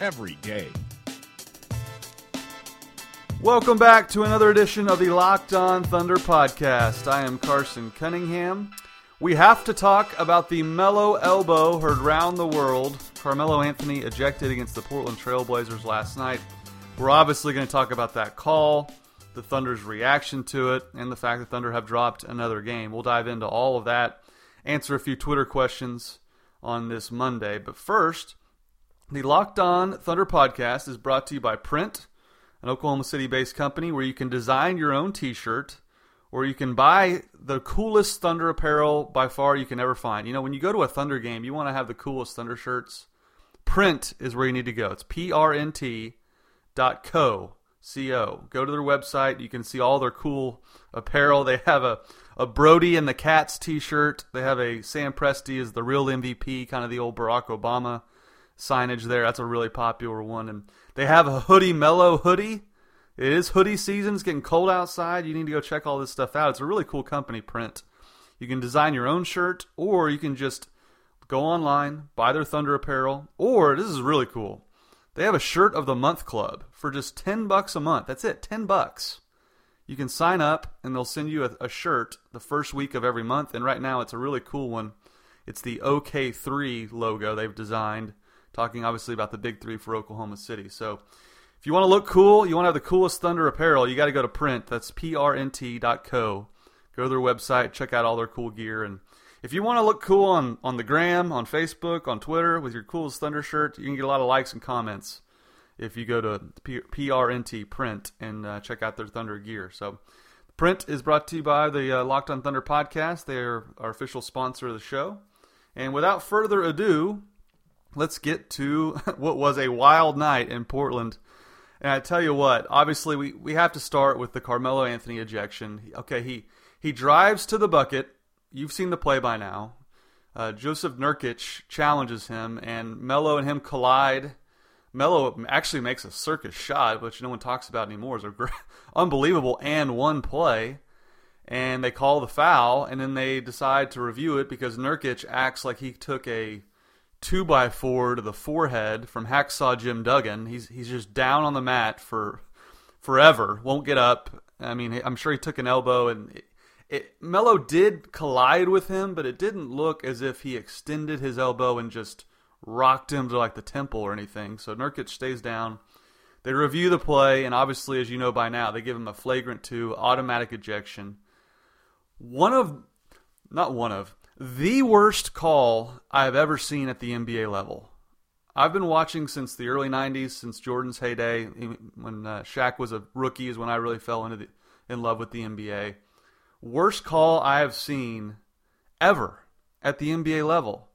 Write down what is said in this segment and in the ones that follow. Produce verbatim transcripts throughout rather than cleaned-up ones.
every day. Welcome back to another edition of the Locked On Thunder podcast. I am Carson Cunningham. We have to talk about the mellow elbow heard round the world. Carmelo Anthony ejected against the Portland Trailblazers last night. We're obviously going to talk about that call, the Thunder's reaction to it, and the fact that Thunder have dropped another game. We'll dive into all of that, answer a few Twitter questions on this Monday. But first, the Locked On Thunder podcast is brought to you by Print, an Oklahoma City-based company where you can design your own t-shirt, or you can buy the coolest Thunder apparel by far you can ever find. You know, when you go to a Thunder game, you want to have the coolest Thunder shirts. Print is where you need to go. It's P R N T dot co, C O. Go to their website. You can see all their cool apparel. They have a, a Brody and the Cats t-shirt. They have a Sam Presti is the real M V P, kind of the old Barack Obama signage there. That's a really popular one. And they have a hoodie, Mellow hoodie. It is hoodie season. It's getting cold outside. You need to go check all this stuff out. It's a really cool company, Print. You can design your own shirt, or you can just go online, buy their Thunder apparel, or this is really cool. They have a shirt of the month club for just ten bucks a month. That's it, ten bucks. You can sign up and they'll send you a, a shirt the first week of every month. And right now it's a really cool one. It's the O K three logo they've designed, talking obviously about the big three for Oklahoma City. So if you want to look cool, you want to have the coolest Thunder apparel, you got to go to Print. That's P R N T dot co. Go to their website, check out all their cool gear. And if you want to look cool on, on the gram, on Facebook, on Twitter, with your coolest Thunder shirt, you can get a lot of likes and comments if you go to P- PRNT Print and uh, check out their Thunder gear. So Print is brought to you by the uh, Locked On Thunder podcast. They are our official sponsor of the show. And without further ado, let's get to what was a wild night in Portland. And I tell you what, obviously we, we have to start with the Carmelo Anthony ejection. Okay, he, he drives to the bucket. You've seen the play by now. Uh, Joseph Nurkic challenges him, and Melo and him collide. Melo actually makes a circus shot, which no one talks about anymore. It's a great, unbelievable and one play. And they call the foul, and then they decide to review it because Nurkic acts like he took a two by four to the forehead from Hacksaw Jim Duggan. He's he's just down on the mat for forever. Won't get up. I mean, I'm sure he took an elbow, and it, it, Melo did collide with him, but it didn't look as if he extended his elbow and just rocked him to like the temple or anything. So Nurkic stays down. They review the play, and obviously, as you know by now, they give him a flagrant two, automatic ejection. One of, not one of, the worst call I've ever seen at the N B A level. I've been watching since the early nineties, since Jordan's heyday, when uh, Shaq was a rookie is when I really fell into the, in love with the N B A. Worst call I have seen ever at the N B A level.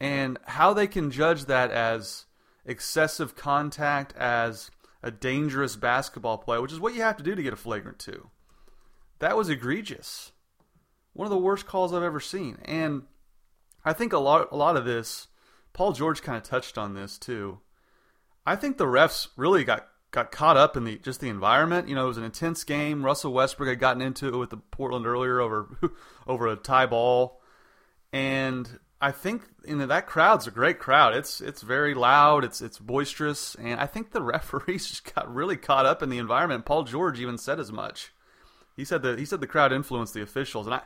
And how they can judge that as excessive contact, as a dangerous basketball play, which is what you have to do to get a flagrant two. That was egregious. One of the worst calls I've ever seen. And I think a lot, a lot of this, Paul George kind of touched on this too. I think the refs really got, got caught up in the just the environment. You know, it was an intense game. Russell Westbrook had gotten into it with the Portland earlier over over a tie ball. And I think, you know, that crowd's a great crowd. It's it's very loud. It's it's boisterous. And I think the referees just got really caught up in the environment. Paul George even said as much. He said that he said the crowd influenced the officials, and I,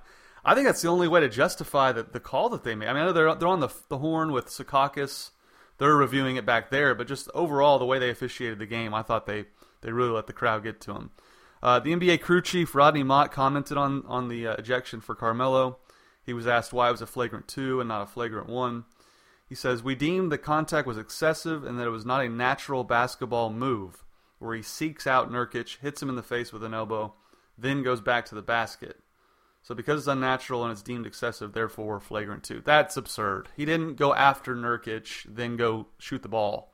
I think that's the only way to justify the, the call that they made. I mean, I know they're they're on the the horn with Sakakis, they're reviewing it back there, but just overall the way they officiated the game, I thought they, they really let the crowd get to them. Uh, the N B A crew chief Rodney Mott commented on on the uh, ejection for Carmelo. He was asked why it was a flagrant two and not a flagrant one. He says, "We deemed the contact was excessive and that it was not a natural basketball move, where he seeks out Nurkic, hits him in the face with an elbow, then goes back to the basket. So because it's unnatural and it's deemed excessive, therefore flagrant two." That's absurd. He didn't go after Nurkic, then go shoot the ball.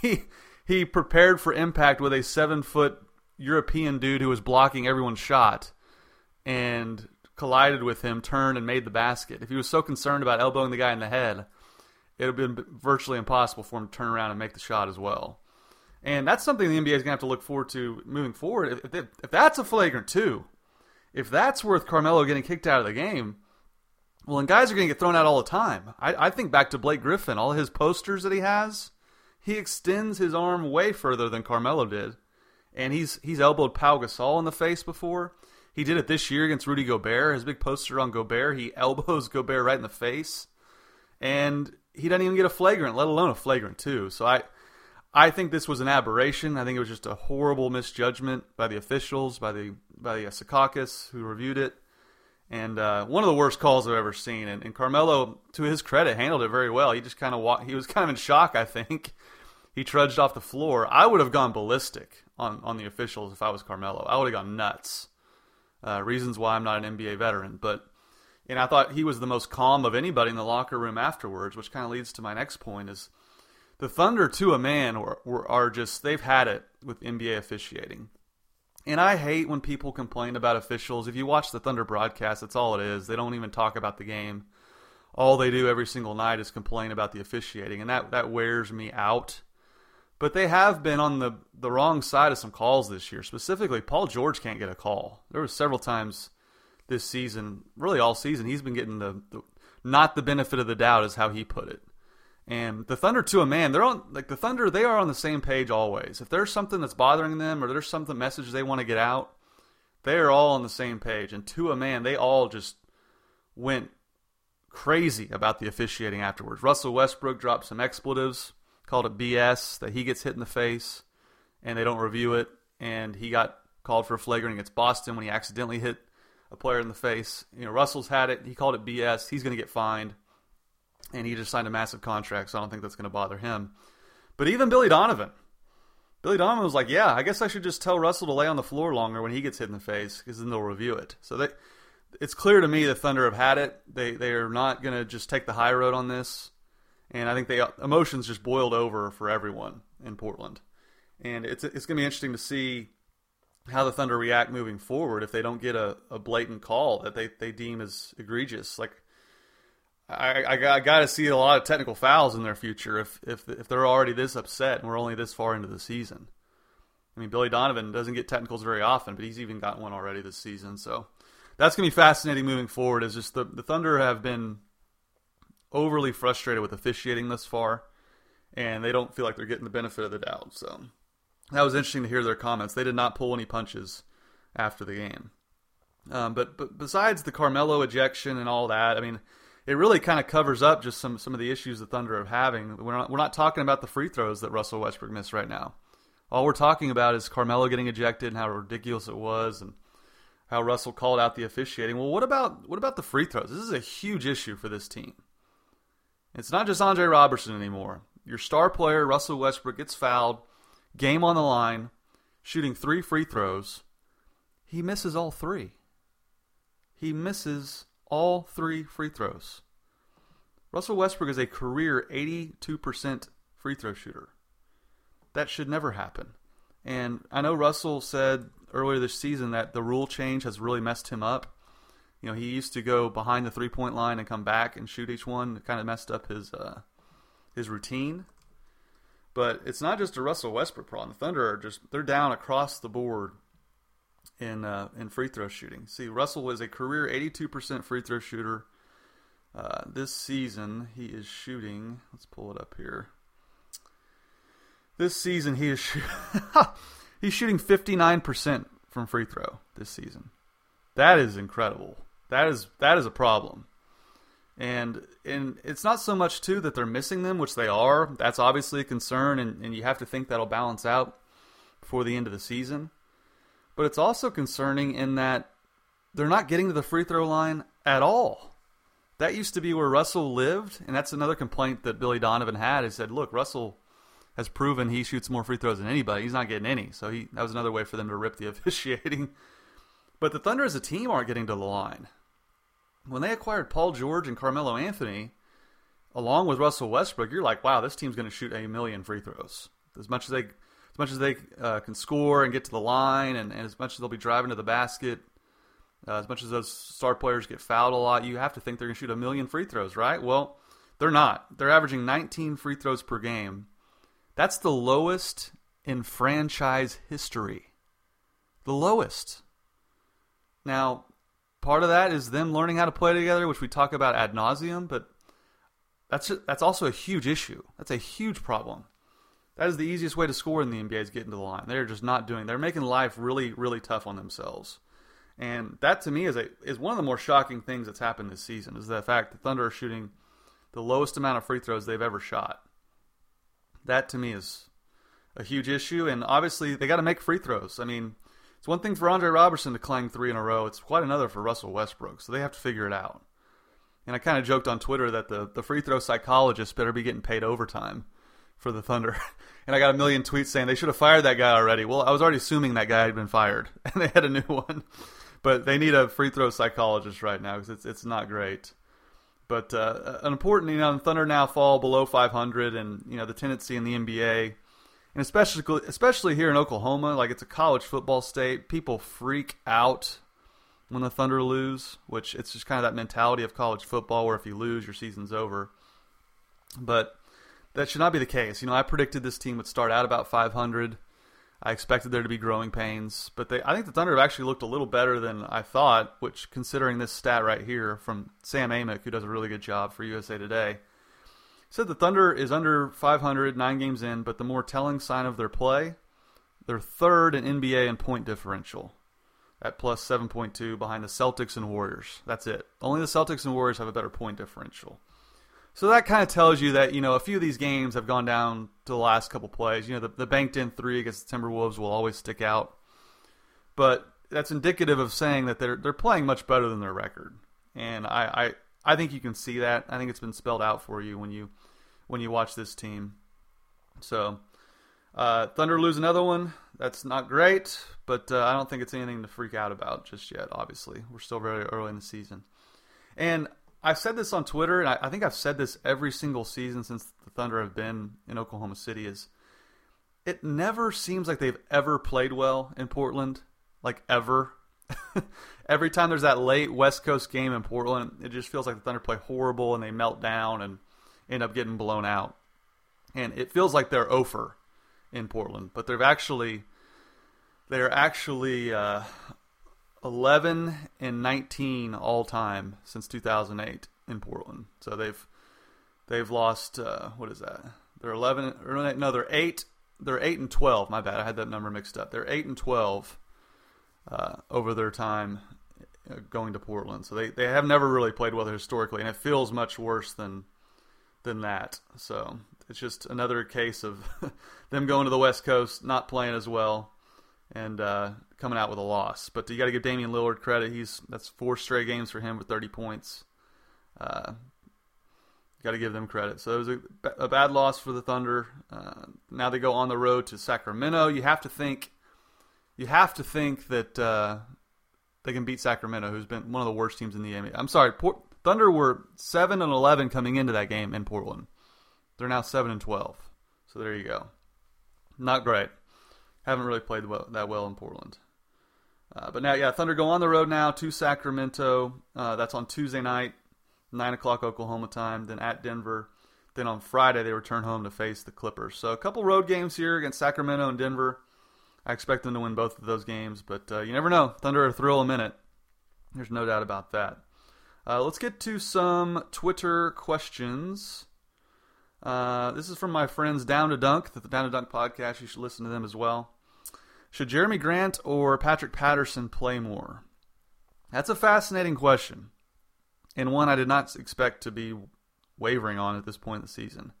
He he prepared for impact with a seven-foot European dude who was blocking everyone's shot and collided with him, turned, and made the basket. If he was so concerned about elbowing the guy in the head, it would have been virtually impossible for him to turn around and make the shot as well. And that's something the N B A is going to have to look forward to moving forward. If, if, if that's a flagrant two, if that's worth Carmelo getting kicked out of the game, well, and guys are going to get thrown out all the time. I, I think back to Blake Griffin, all his posters that he has, he extends his arm way further than Carmelo did. And he's he's elbowed Pau Gasol in the face before. He did it this year against Rudy Gobert, his big poster on Gobert. He elbows Gobert right in the face. And he doesn't even get a flagrant, let alone a flagrant two. So I... I think this was an aberration. I think it was just a horrible misjudgment by the officials, by the by the uh, Sakakis who reviewed it, and uh, one of the worst calls I've ever seen. And, and Carmelo, to his credit, handled it very well. He just kind of wa- he was kind of in shock. I think he trudged off the floor. I would have gone ballistic on, on the officials if I was Carmelo. I would have gone nuts. Uh, reasons why I'm not an N B A veteran, but and I thought he was the most calm of anybody in the locker room afterwards, which kind of leads to my next point is. The Thunder, to a man, are, are just, they've had it with N B A officiating. And I hate when people complain about officials. If you watch the Thunder broadcast, that's all it is. They don't even talk about the game. All they do every single night is complain about the officiating, and that, that wears me out. But they have been on the, the wrong side of some calls this year. Specifically, Paul George can't get a call. There were several times this season, really all season, he's been getting the, the not the benefit of the doubt is how he put it. And the Thunder, to a man, they're on like the Thunder. They are on the same page always. If there's something that's bothering them, or there's something message they want to get out, they are all on the same page. And to a man, they all just went crazy about the officiating afterwards. Russell Westbrook dropped some expletives, called it B S, that he gets hit in the face, and they don't review it. And he got called for a flagrant against Boston when he accidentally hit a player in the face. You know, Russell's had it. He called it B S. He's going to get fined. And he just signed a massive contract, so I don't think that's going to bother him. But even Billy Donovan. Billy Donovan was like, yeah, I guess I should just tell Russell to lay on the floor longer when he gets hit in the face, because then they'll review it. So they, it's clear to me the Thunder have had it. They they are not going to just take the high road on this. And I think they emotions just boiled over for everyone in Portland. And it's it's going to be interesting to see how the Thunder react moving forward if they don't get a, a blatant call that they, they deem as egregious. Like, I, I, I got to see a lot of technical fouls in their future if, if if they're already this upset and we're only this far into the season. I mean, Billy Donovan doesn't get technicals very often, but he's even got one already this season. So that's going to be fascinating moving forward. Is just the, the Thunder have been overly frustrated with officiating thus far, and they don't feel like they're getting the benefit of the doubt. So that was interesting to hear their comments. They did not pull any punches after the game. Um, but, but besides the Carmelo ejection and all that, I mean, it really kind of covers up just some, some of the issues the Thunder are having. We're not, we're not talking about the free throws that Russell Westbrook missed right now. All we're talking about is Carmelo getting ejected and how ridiculous it was and how Russell called out the officiating. Well, what about what about the free throws? This is a huge issue for this team. It's not just Andre Robertson anymore. Your star player, Russell Westbrook, gets fouled, game on the line, shooting three free throws. He misses all three. He misses all three free throws. Russell Westbrook is a career eighty-two percent free throw shooter. That should never happen. And I know Russell said earlier this season that the rule change has really messed him up. You know, he used to go behind the three-point line and come back and shoot each one. It kind of messed up his uh, his routine. But it's not just a Russell Westbrook problem. The Thunder are just, they're down across the board in uh, in free throw shooting. See, Russell is a career eighty-two percent free throw shooter. Uh, this season, he is shooting. Let's pull it up here. This season, he is shoot, he's shooting fifty-nine percent from free throw this season. That is incredible. That is that is a problem. And and it's not so much, too, that they're missing them, which they are. That's obviously a concern, and, and you have to think that'll balance out before the end of the season. But it's also concerning in that they're not getting to the free throw line at all. That used to be where Russell lived, and that's another complaint that Billy Donovan had. He said, look, Russell has proven he shoots more free throws than anybody. He's not getting any. So he, that was another way for them to rip the officiating. But the Thunder as a team aren't getting to the line. When they acquired Paul George and Carmelo Anthony, along with Russell Westbrook, you're like, wow, this team's going to shoot a million free throws. As much as they as much as they uh, can score and get to the line, and, and as much as they'll be driving to the basket, uh, as much as those star players get fouled a lot, you have to think they're going to shoot a million free throws, right? Well, they're not. They're averaging nineteen free throws per game. That's the lowest in franchise history. The lowest. Now, part of that is them learning how to play together, which we talk about ad nauseum, but that's that's also a huge issue. That's a huge problem. That is the easiest way to score in the N B A is getting to the line. They're just not doing. They're making life really, really tough on themselves. And that, to me, is a is one of the more shocking things that's happened this season, is the fact the Thunder are shooting the lowest amount of free throws they've ever shot. That, to me, is a huge issue. And obviously, they got to make free throws. I mean, it's one thing for Andre Robertson to clang three in a row. It's quite another for Russell Westbrook, so they have to figure it out. And I kind of joked on Twitter that the, the free throw psychologist better be getting paid overtime for the Thunder. And I got a million tweets saying they should have fired that guy already. Well, I was already assuming that guy had been fired, and they had a new one. But they need a free throw psychologist right now because it's, it's not great. But uh, an important, you know, the Thunder now fall below five hundred, and, you know, the tendency in the N B A – and especially especially here in Oklahoma, like, it's a college football state. People freak out when the Thunder lose, which it's just kind of that mentality of college football where if you lose, your season's over. But that should not be the case. You know, I predicted this team would start out about five hundred. I expected there to be growing pains. But they, I think the Thunder have actually looked a little better than I thought, which, considering this stat right here from Sam Amick, who does a really good job for U S A Today, said the Thunder is under five hundred, nine games in, but the more telling sign of their play, they're third in N B A in point differential at plus seven point two behind the Celtics and Warriors. That's it. Only the Celtics and Warriors have a better point differential. So that kind of tells you that, you know, a few of these games have gone down to the last couple plays. You know, the, the banked-in three against the Timberwolves will always stick out. But that's indicative of saying that they're they're playing much better than their record. And I... I I think you can see that. I think it's been spelled out for you when you when you watch this team. So, uh, Thunder lose another one. That's not great, but uh, I don't think it's anything to freak out about just yet, obviously. We're still very early in the season. And I've said this on Twitter, and I, I think I've said this every single season since the Thunder have been in Oklahoma City, is it never seems like they've ever played well in Portland, like ever. Every time there's that late West Coast game in Portland, it just feels like the Thunder play horrible and they melt down and end up getting blown out. And it feels like they're oh for in Portland, but they've actually they're actually uh, eleven and nineteen all time since two thousand eight in Portland. So they've they've lost uh, what is that? They're eleven or no, they're eight. They're eight and twelve. My bad, I had that number mixed up. They're eight and twelve. Uh, over their time going to Portland. So they, they have never really played well historically, and it feels much worse than than that. So it's just another case of them going to the West Coast, not playing as well, and uh, coming out with a loss. But you got to give Damian Lillard credit. He's that's four straight games for him with thirty points. Uh, got to give them credit. So it was a, a bad loss for the Thunder. Uh, now they go on the road to Sacramento. You have to think You have to think that uh, they can beat Sacramento, who's been one of the worst teams in the N B A. I'm sorry, Port- Thunder were seven and eleven coming into that game in Portland. They're now seven and twelve. So there you go. Not great. haven't really played well, that well in Portland. Uh, but now, yeah, Thunder go on the road now to Sacramento. Uh, that's on Tuesday night, nine o'clock Oklahoma time, then at Denver. Then on Friday, they return home to face the Clippers. So a couple road games here against Sacramento and Denver. I expect them to win both of those games, but uh, you never know. Thunder are a thrill a minute. There's no doubt about that. Uh, let's get to some Twitter questions. Uh, this is from my friends Down to Dunk, the Down to Dunk podcast. You should listen to them as well. Should Jerami Grant or Patrick Patterson play more? That's a fascinating question, and one I did not expect to be wavering on at this point in the season.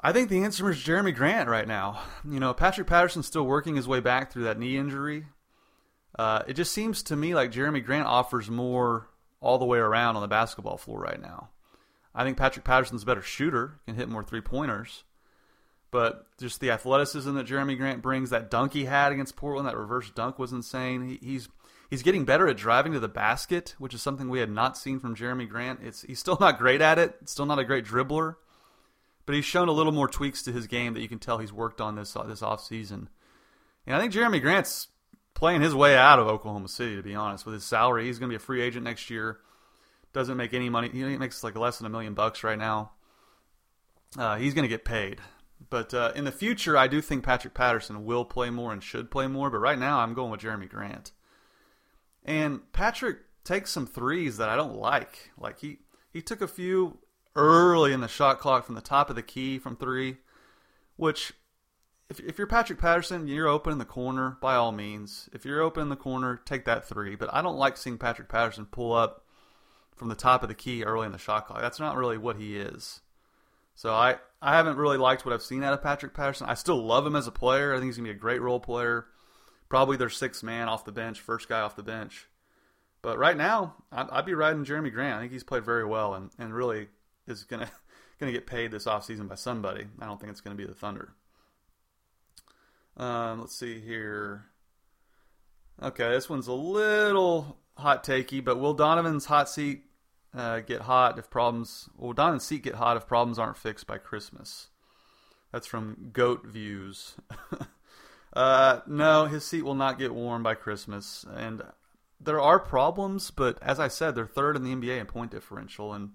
I think the answer is Jerami Grant right now. You know, Patrick Patterson's still working his way back through that knee injury. Uh, it just seems to me like Jerami Grant offers more all the way around on the basketball floor right now. I think Patrick Patterson's a better shooter, can hit more three-pointers. But just the athleticism that Jerami Grant brings, that dunk he had against Portland, that reverse dunk was insane. He, he's he's getting better at driving to the basket, which is something we had not seen from Jerami Grant. It's He's still not great at it, still not a great dribbler. But he's shown a little more tweaks to his game that you can tell he's worked on this, this offseason. And I think Jerami Grant's playing his way out of Oklahoma City, to be honest, with his salary. He's going to be a free agent next year. Doesn't make any money. He makes like less than a million bucks right now. Uh, he's going to get paid. But uh, in the future, I do think Patrick Patterson will play more and should play more. But right now, I'm going with Jerami Grant. And Patrick takes some threes that I don't like. Like he, he took a few early in the shot clock from the top of the key from three, which if, if you're Patrick Patterson, you're open in the corner, by all means. If you're open in the corner, take that three. But I don't like seeing Patrick Patterson pull up from the top of the key early in the shot clock. That's not really what he is. So I, I haven't really liked what I've seen out of Patrick Patterson. I still love him as a player. I think he's going to be a great role player. Probably their sixth man off the bench, first guy off the bench. But right now, I'd, I'd be riding Jerami Grant. I think he's played very well and, and really is going to going to get paid this offseason by somebody. I don't think it's going to be the Thunder. Um, let's see here. Okay, this one's a little hot takey, but will Donovan's hot seat Uh, get hot if problems will Donovan's seat get hot if problems aren't fixed by Christmas? That's from Goat Views. uh, no, his seat will not get warm by Christmas. And there are problems, but as I said, they're third in the N B A in point differential. And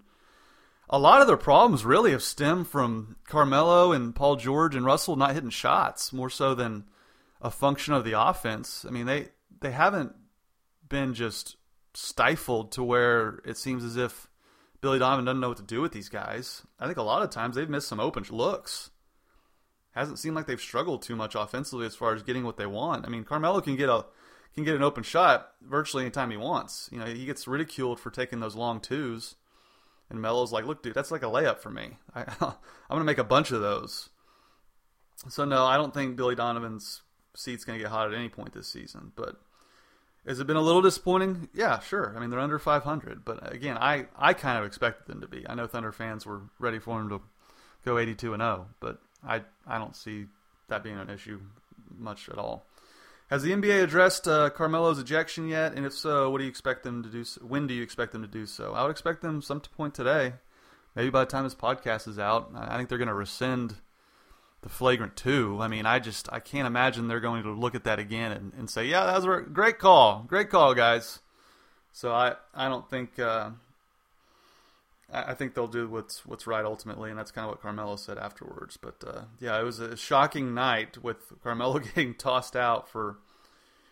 a lot of their problems really have stemmed from Carmelo and Paul George and Russell not hitting shots more so than a function of the offense. I mean, they, they haven't been just stifled to where it seems as if Billy Donovan doesn't know what to do with these guys. I think a lot of times they've missed some open looks. Hasn't seemed like they've struggled too much offensively as far as getting what they want. I mean, Carmelo can get a can get an open shot virtually anytime he wants. You know, he gets ridiculed for taking those long twos, and Melo's like, "Look, dude, that's like a layup for me. I, I'm gonna make a bunch of those." So no, I don't think Billy Donovan's seat's gonna get hot at any point this season, but. Has it been a little disappointing? Yeah, sure. I mean, they're under five hundred. But again, I, I kind of expected them to be. I know Thunder fans were ready for them to go eighty-two and oh, but I, I don't see that being an issue much at all. Has the N B A addressed uh, Carmelo's ejection yet? And if so, what do you expect them to do? So? When do you expect them to do so? I would expect them some point today. Maybe by the time this podcast is out, I think they're going to rescind the flagrant two. I mean, I just, I can't imagine they're going to look at that again and, and say, yeah, that was a great call. Great call, guys. So I, I don't think, uh, I, I think they'll do what's, what's right ultimately. And that's kind of what Carmelo said afterwards. But, uh, yeah, it was a shocking night with Carmelo getting tossed out for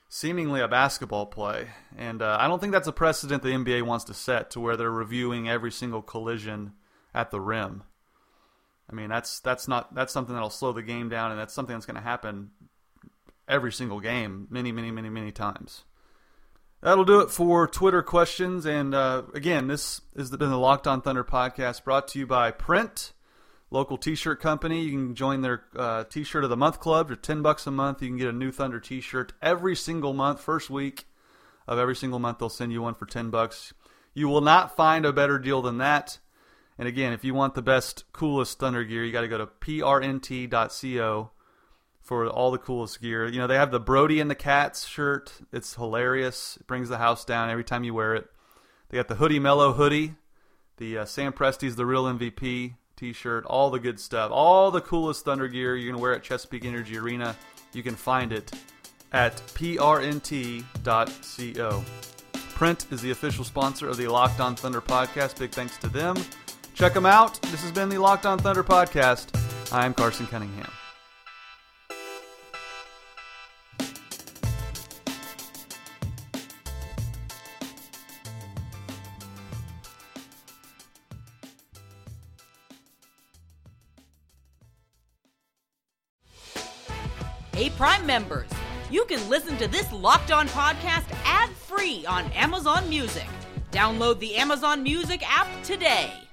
seemingly a basketball play. And, uh, I don't think that's a precedent the N B A wants to set to where they're reviewing every single collision at the rim. I mean, that's that's not that's something that'll slow the game down, and that's something that's going to happen every single game, many, many, many, many times. That'll do it for Twitter questions. And uh, again, this has been the Locked On Thunder podcast, brought to you by Print, local T-shirt company. You can join their uh, T-shirt of the month club. For ten bucks a month, you can get a new Thunder T-shirt every single month. First week of every single month, they'll send you one for ten bucks. You will not find a better deal than that. And again, if you want the best, coolest Thunder gear, you got to go to P R N T dot co for all the coolest gear. You know, they have the Brody and the Cats shirt. It's hilarious. It brings the house down every time you wear it. They got the Hoodie Mellow hoodie, the uh, Sam Presti's The Real M V P t-shirt, all the good stuff, all the coolest Thunder gear you're going to wear at Chesapeake Energy Arena you can find it at P R N T dot co. Print is the official sponsor of the Locked On Thunder podcast. Big thanks to them. Check them out. This has been the Locked On Thunder podcast. I am Carson Cunningham. Hey, Prime members, you can listen to this Locked On podcast ad-free on Amazon Music. Download the Amazon Music app today.